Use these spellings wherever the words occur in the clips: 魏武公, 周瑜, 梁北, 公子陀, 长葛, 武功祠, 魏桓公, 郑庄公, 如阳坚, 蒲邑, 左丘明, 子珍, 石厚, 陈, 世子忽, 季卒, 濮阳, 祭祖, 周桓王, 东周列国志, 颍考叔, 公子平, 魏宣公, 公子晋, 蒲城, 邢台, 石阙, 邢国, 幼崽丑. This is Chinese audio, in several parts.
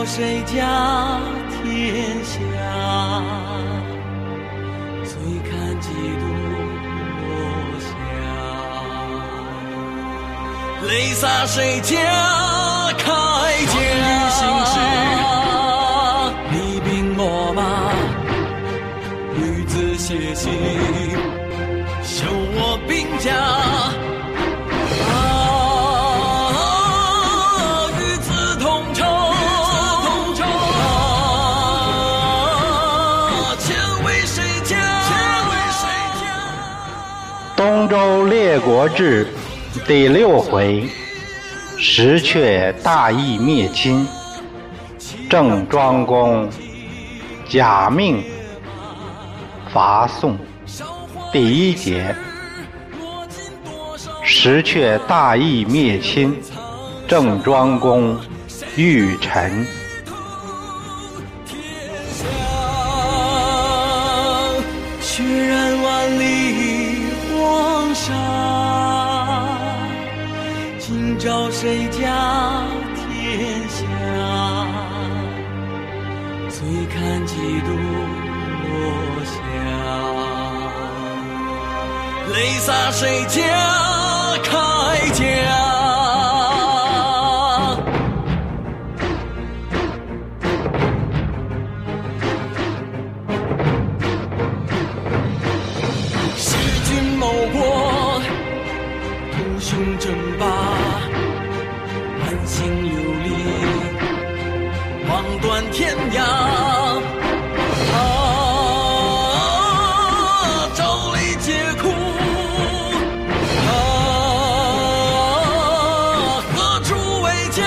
到谁家天下，最看几度落霞，泪洒谁家铠甲。你兵我马，女子写信，修我兵家。东周列国志第6回，石阙大义灭亲，郑庄公假命伐宋。第1节，石阙大义灭亲，郑庄公遇陈。今朝谁家天下，最看几度落霞，泪洒谁家铠甲。争霸，满心流离，望断天涯。朝里皆哭，何处为家？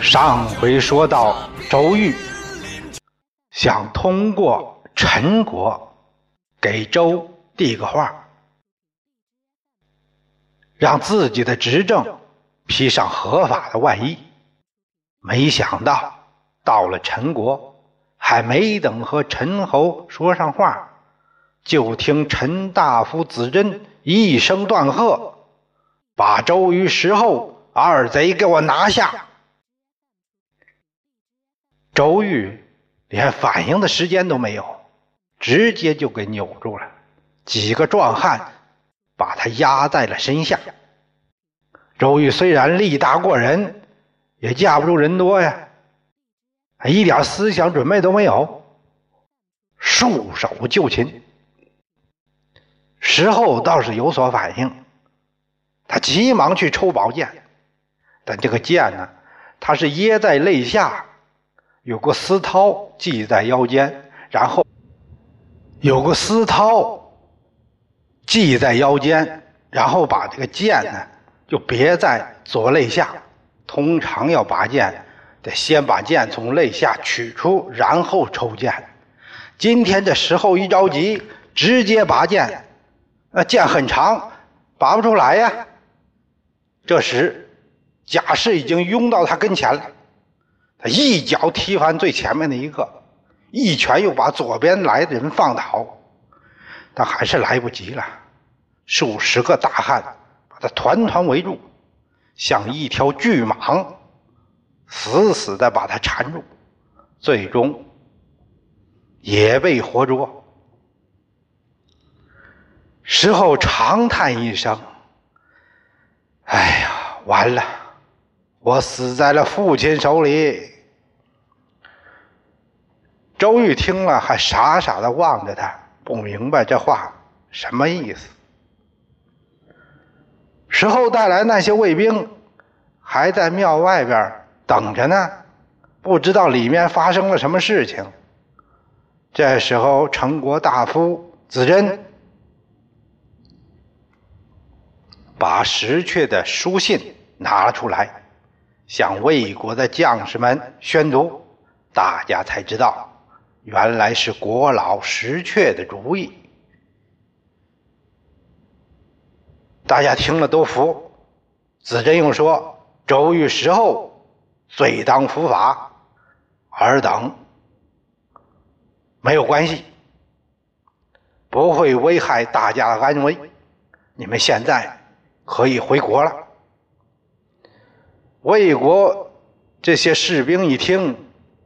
上回说到周瑜想通过陈国给周递个话，让自己的执政披上合法的外衣，没想到到了陈国，还没等和陈侯说上话，就听陈大夫子珍一声断喝，把周瑜、石厚二贼给我拿下。周瑜连反应的时间都没有，直接就给扭住了，几个壮汉把他压在了身下。周瑜虽然力大过人，也架不住人多呀，一点思想准备都没有，束手就擒。石厚倒是有所反应，他急忙去抽宝剑，但这个剑呢，他是掖在肋下，有个丝绦系在腰间，然后有个丝绦系在腰间，然后把这个剑呢就别在左肋下。通常要拔剑，得先把剑从肋下取出，然后抽剑。今天这石厚一着急，直接拔剑，那剑很长，拔不出来呀。这时贾氏已经拥到他跟前了，他一脚踢翻最前面的一个，一拳又把左边来的人放倒，但还是来不及了。数十个大汉把他团团围住，像一条巨蟒，死死地把他缠住，最终也被活捉。石厚长叹一声，哎呀，完了，我死在了父亲手里。周瑜听了还傻傻地望着他，不明白这话什么意思。石厚带来那些卫兵还在庙外边等着呢，不知道里面发生了什么事情。这时候陈国大夫子珍把石阙的书信拿了出来，向魏国的将士们宣读，大家才知道原来是国老石阙的主意。大家听了都服。子珍又说，周瑜、石厚罪当伏法，尔等没有关系，不会危害大家的安危，你们现在可以回国了。魏国这些士兵一听，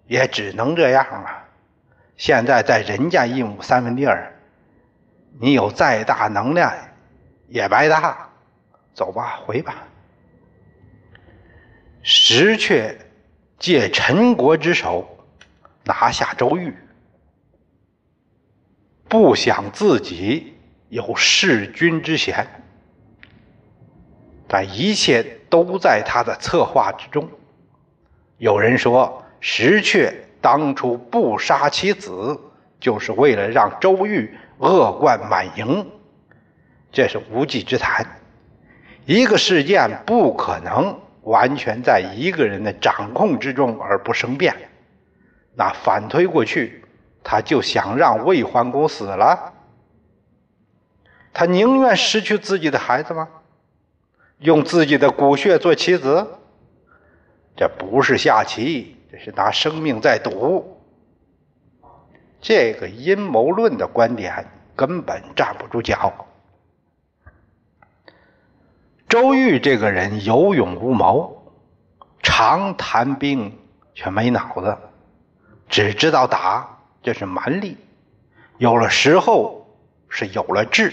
也只能这样了。现在在人家一亩三分地儿，你有再大能量也白搭，走吧，回吧。石阙借陈国之手拿下周瑜，不想自己有弑君之嫌，但一切都在他的策划之中。有人说，石阙当初不杀其子，就是为了让周瑜恶贯满盈，这是无稽之谈。一个事件不可能完全在一个人的掌控之中而不生变。那反推过去，他就想让魏桓公死了，他宁愿失去自己的孩子吗？用自己的骨血做棋子？这不是下棋，这是拿生命在赌。这个阴谋论的观点根本站不住脚。周瑜这个人有勇无谋，常谈兵却没脑子，只知道打，这是蛮力。有了时候是有了智，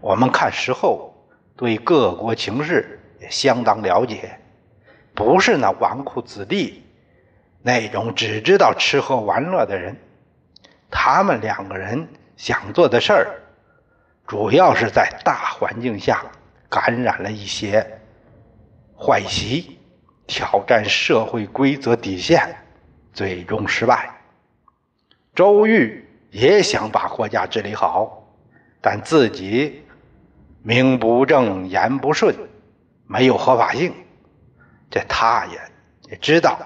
我们看时候对各国情势也相当了解，不是那纨绔子弟那种只知道吃喝玩乐的人。他们两个人想做的事儿，主要是在大环境下感染了一些坏习，挑战社会规则底线，最终失败。周瑜也想把国家治理好，但自己名不正言不顺，没有合法性，这他也知道，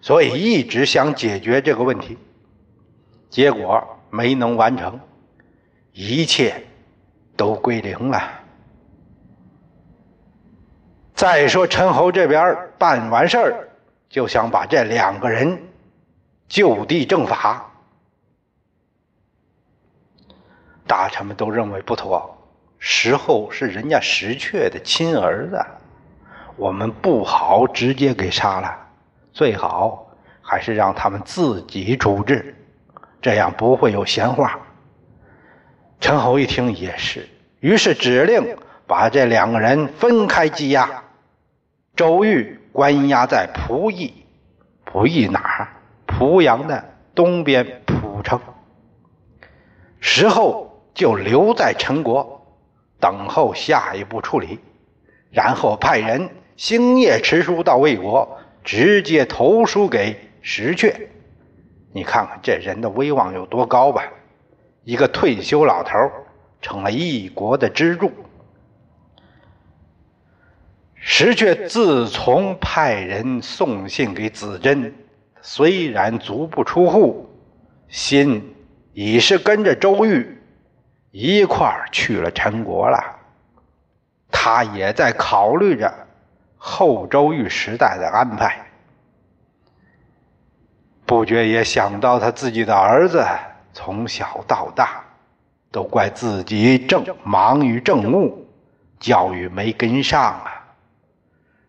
所以一直想解决这个问题，结果没能完成，一切都归零了。再说陈侯这边办完事儿，就想把这两个人就地正法，大臣们都认为不妥，石厚是人家石阙的亲儿子，我们不好直接给杀了，最好还是让他们自己处置，这样不会有闲话。陈侯一听也是，于是指令把这两个人分开羁押，周瑜关押在蒲邑。蒲邑哪？濮阳的东边蒲城。石厚就留在陈国，等候下一步处理，然后派人星夜持书到魏国，直接投书给石阙。你看看这人的威望有多高吧，一个退休老头成了一国的支柱。石阙自从派人送信给子珍，虽然足不出户，心已是跟着周瑜一块儿去了陈国了。他也在考虑着后周瑜时代的安排，不觉也想到他自己的儿子从小到大都怪自己忙于政务，教育没跟上啊。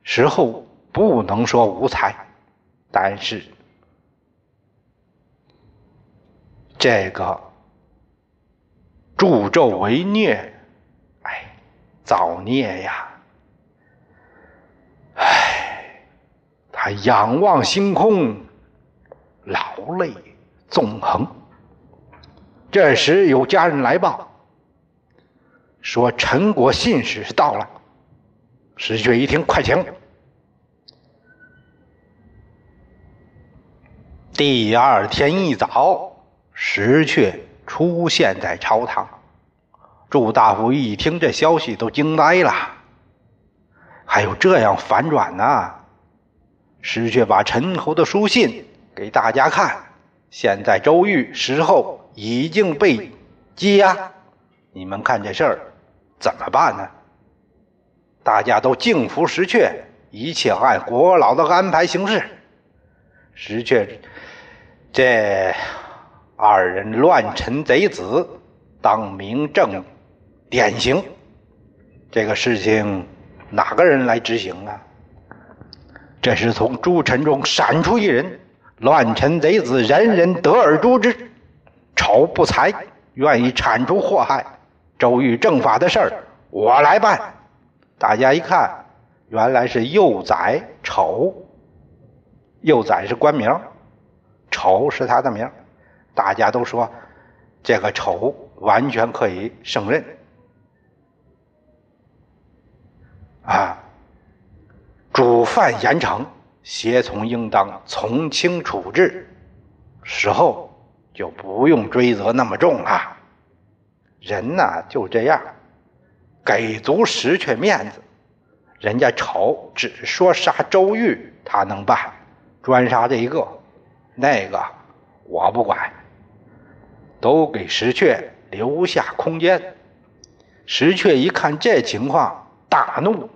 石厚不能说无才，但是这个助纣为虐，造孽呀！他仰望星空，老泪纵横。这时有家人来报，说陈国信使到了。石阙一听，快请。第二天一早，石阙出现在朝堂。祝大夫一听这消息都惊呆了，还有这样反转呢？石阙把陈侯的书信给大家看，现在周瑜、石厚已经被羁押，你们看这事儿怎么办呢？大家都敬服石阙，一切按国老的安排行事。石阙这二人乱臣贼子，当明正典刑，这个事情哪个人来执行啊？这时从朱陈中闪出一人，乱臣贼子，人人得而诛之。丑不才，愿意铲除祸害。周瑜正法的事儿，我来办。大家一看，原来是幼崽丑。幼崽是官名，丑是他的名。大家都说，这个丑完全可以胜任。啊，主犯严惩，胁从应当从轻处置，时候就不用追责那么重了。人呐，就这样，给足实却面子。人家丑只说杀周瑜他能办，专杀这一个，那个我不管，都给石阙留下空间。石阙一看这情况，大怒。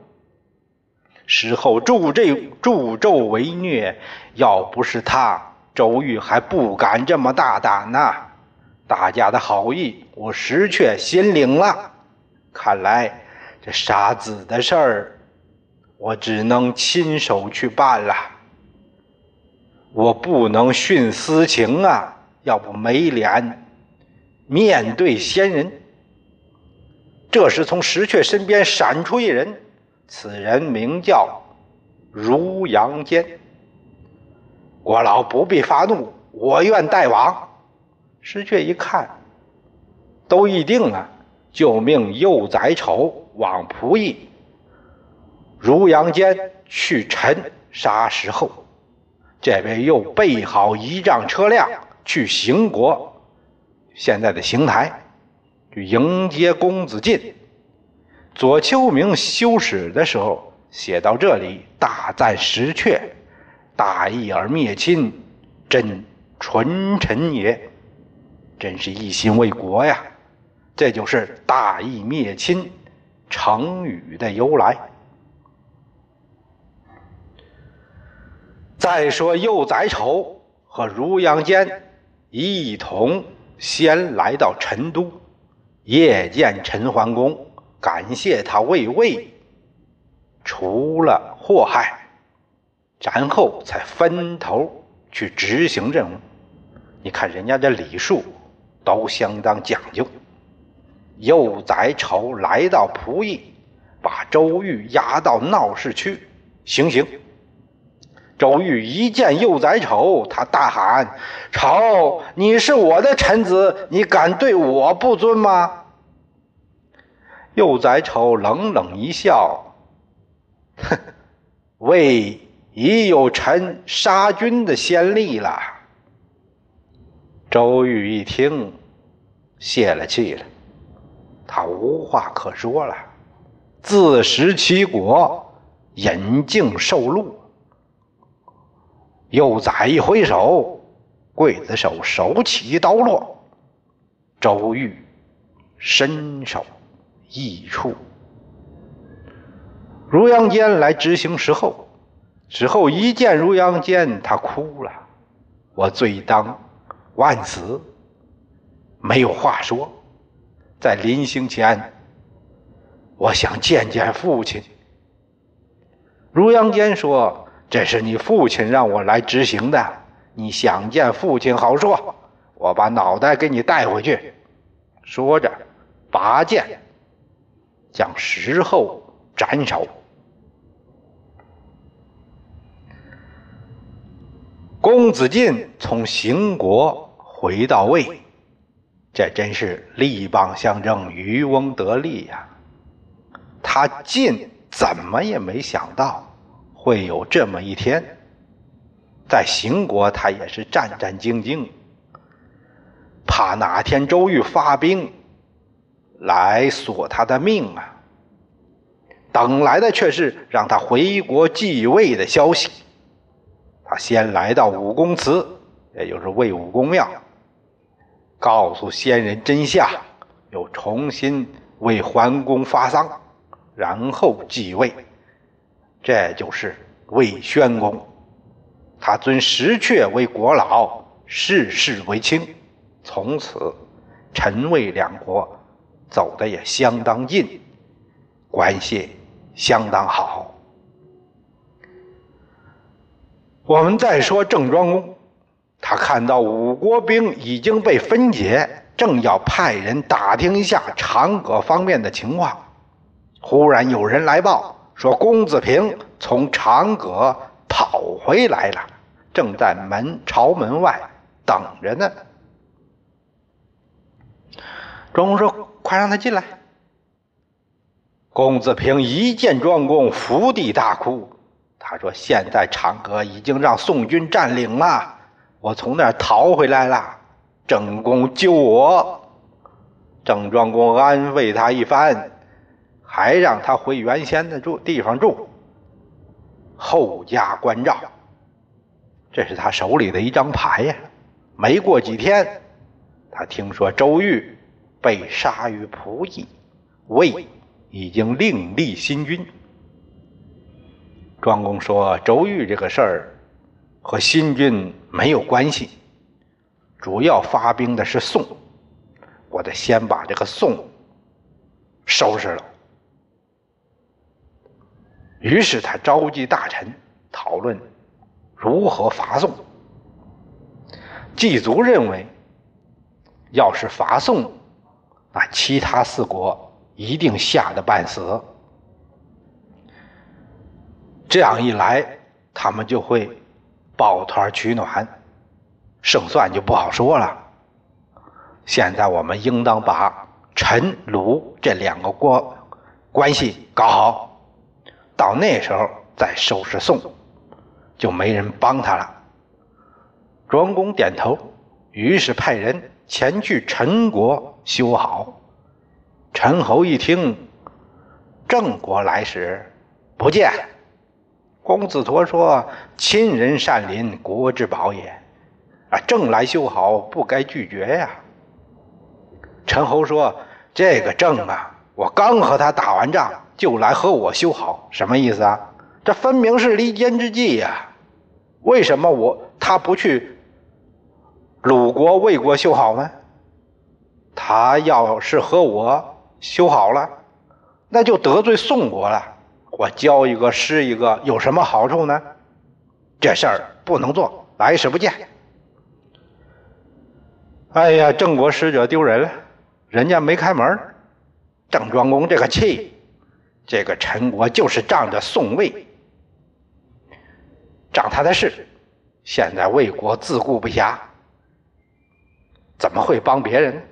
事后助纣为虐，要不是他，周瑜还不敢这么大胆呢。大家的好意，我石阙心领了。看来这杀子的事儿，我只能亲手去办了。我不能徇私情啊，要不没脸面对先人。这时从石阙身边闪出一人，此人名叫如阳坚。国老不必发怒，我愿代往。石阙一看，都议定了，就命幼崽丑往仆役，如阳坚去陈杀石后。这边又备好仪仗车辆，去邢国，现在的邢台，去迎接公子晋。左丘明修史的时候写到这里，大赞石阙，大义而灭亲，真纯臣也，真是一心为国呀。这就是大义灭亲成语的由来。再说幼崽丑和如阳坚一同先来到陈都，夜见陈桓公，感谢他为魏除了祸害，然后才分头去执行任务。你看人家这礼数都相当讲究。幼崽丑来到仆役，把周瑜押到闹市区行刑。周瑜一见幼崽丑，他大喊：丑，你是我的臣子，你敢对我不尊吗？幼崽丑冷冷一笑，哼，魏已有臣杀君的先例了。周瑜一听，泄了气了，他无话可说了，自食其果，引颈受戮。幼崽一挥手，刽子手手起刀落，周瑜伸手益处。如阳坚来执行时候，时候一见如阳坚，他哭了，我罪当万死，没有话说。在临行前，我想见见父亲。如阳坚说，这是你父亲让我来执行的，你想见父亲好说，我把脑袋给你带回去。说着拔剑将石后斩首。公子晋从邢国回到魏，这真是力棒相争，渔翁得利呀。他晋怎么也没想到会有这么一天，在邢国他也是战战兢兢，怕哪天周瑜发兵来索他的命啊！等来的却是让他回国继位的消息。他先来到武功祠，也就是魏武公庙，告诉先人真相，又重新为桓公发丧，然后继位。这就是魏宣公，他尊石阙为国老，世事为卿。从此陈魏两国走的也相当近，关系相当好。我们再说郑庄公，他看到五国兵已经被分解，正要派人打听一下长葛方面的情况，忽然有人来报说公子平从长葛跑回来了，正在朝门外等着呢。庄公说：“快让他进来。”公子平一见庄公，伏地大哭。他说：“现在长葛已经让宋军占领了，我从那儿逃回来了，郑公救我。”郑庄公安慰他一番，还让他回原先的地方住，后加关照。这是他手里的一张牌呀。没过几天，他听说周瑜被杀于仆役，魏已经另立新君。庄公说，周瑜这个事儿和新君没有关系，主要发兵的是宋，我得先把这个宋收拾了。于是他召集大臣讨论如何伐宋。祭祖认为，要是伐宋，那其他四国一定吓得半死，这样一来他们就会抱团取暖，胜算就不好说了。现在我们应当把陈鲁这两个国关系搞好，到那时候再收拾宋，就没人帮他了。庄公点头，于是派人前去陈国修好。陈侯一听郑国来时不见，公子陀说，亲人善邻，国之宝也啊，郑来修好不该拒绝呀。陈侯说，这个郑啊，我刚和他打完仗就来和我修好，什么意思啊？这分明是离间之计呀，为什么他不去鲁国、魏国修好呢？他要是和我修好了，那就得罪宋国了，我交一个失一个，有什么好处呢？这事儿不能做，来使不见。哎呀，郑国使者丢人了，人家没开门。郑庄公这个气，这个陈国就是仗着宋魏，仗他的势，现在魏国自顾不暇，怎么会帮别人？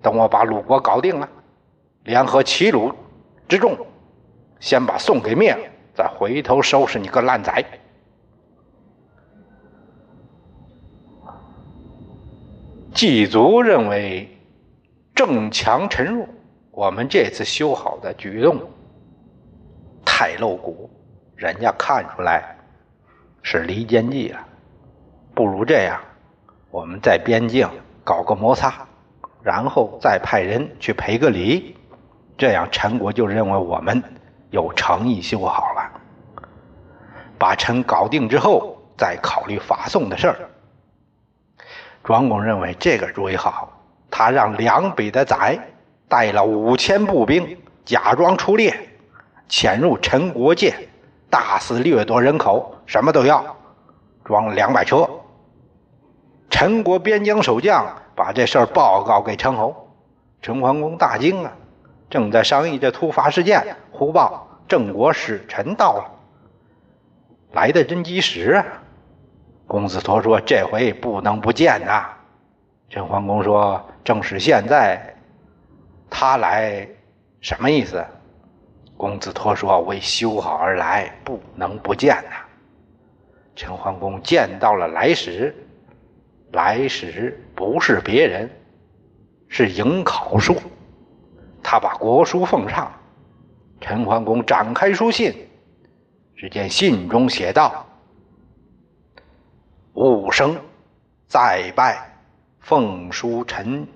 等我把鲁国搞定了，联合齐鲁之众，先把宋给灭了，再回头收拾你个烂仔。祭祖认为郑强臣弱，我们这次修好的举动太露骨，人家看出来是离间计了，不如这样，我们在边境搞个摩擦，然后再派人去赔个礼，这样陈国就认为我们有诚意修好了。把陈搞定之后，再考虑伐宋的事儿。庄公认为这个主意好，他让梁北的宰带了5000步兵，假装出猎，潜入陈国界，大肆掠夺人口，什么都要，装了200车。陈国边疆守将把这事儿报告给陈侯，陈桓公大惊啊，正在商议这突发事件，忽报郑国使臣到了，来的真及时啊。公子陀说，这回不能不见呐。陈桓公说，正是现在他来什么意思？公子陀说，为修好而来，不能不见呐。陈桓公见到了来使，来使不是别人，是颍考叔。他把国书奉上，陈桓公展开书信，只见信中写道：吾生再拜奉书陈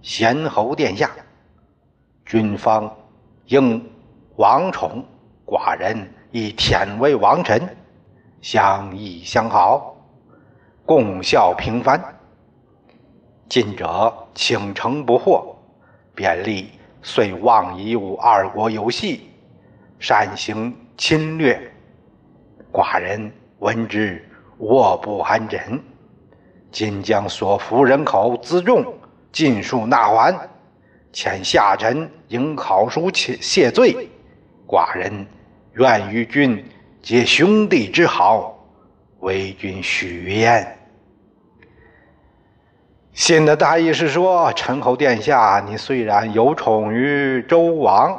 贤侯殿下，君方应王宠，寡人以舔为王臣，相益相好，共效平凡。近者请诚不惑，贬吏遂妄以吾二国游戏，擅行侵略，寡人闻之卧不含枕。今将所服人口辎重尽数纳还，遣下臣迎考书谢罪。寡人愿与君结兄弟之好，为君许焉。信的大意是说，陈侯殿下，你虽然有宠于周王，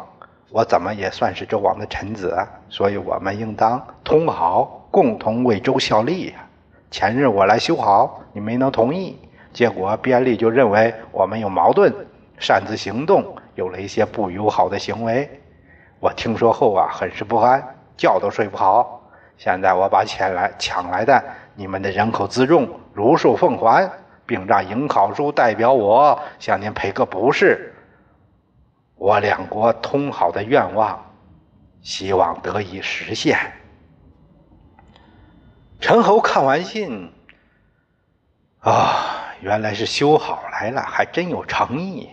我怎么也算是周王的臣子啊，所以我们应当通好，共同为周效力啊。前日我来修好，你没能同意，结果边吏就认为我们有矛盾，擅自行动，有了一些不友好的行为。我听说后啊，很是不安，觉都睡不好。现在我把抢来的你们的人口辎重如数奉还，并让迎考书代表我向您赔个不是，我两国通好的愿望希望得以实现。陈侯看完信原来是修好来了，还真有诚意。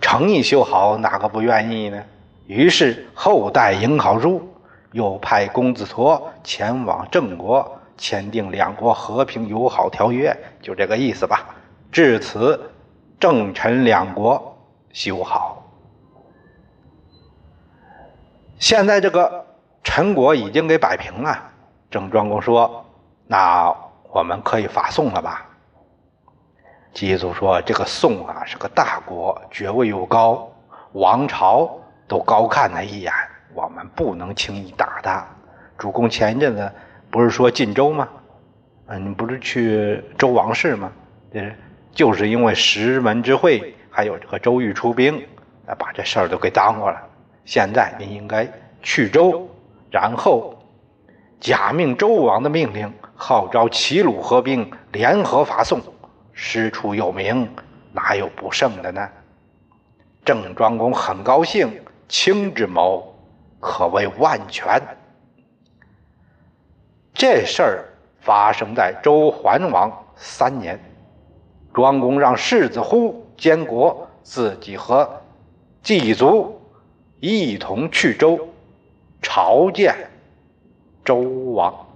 诚意修好，哪个不愿意呢？于是后代迎考书又派公子佗前往郑国，签订两国和平友好条约，就这个意思吧。至此，郑陈两国修好。现在这个陈国已经给摆平了。郑庄公说：“那我们可以伐宋了吧？”季祖说：“这个宋啊是个大国，爵位又高，王朝都高看他一眼，我们不能轻易打他。主公前一阵子不是说晋州吗？你不是去周王室吗？就是因为石门之会，还有这个周瑜出兵，把这事儿都给耽误了。现在您应该去周，然后假命周王的命令，号召齐鲁合兵，联合伐宋。师出有名，哪有不胜的呢？”郑庄公很高兴，卿之谋可谓万全。这事儿发生在周桓王3年，庄公让世子忽监国，自己和季卒一同去周朝见周王。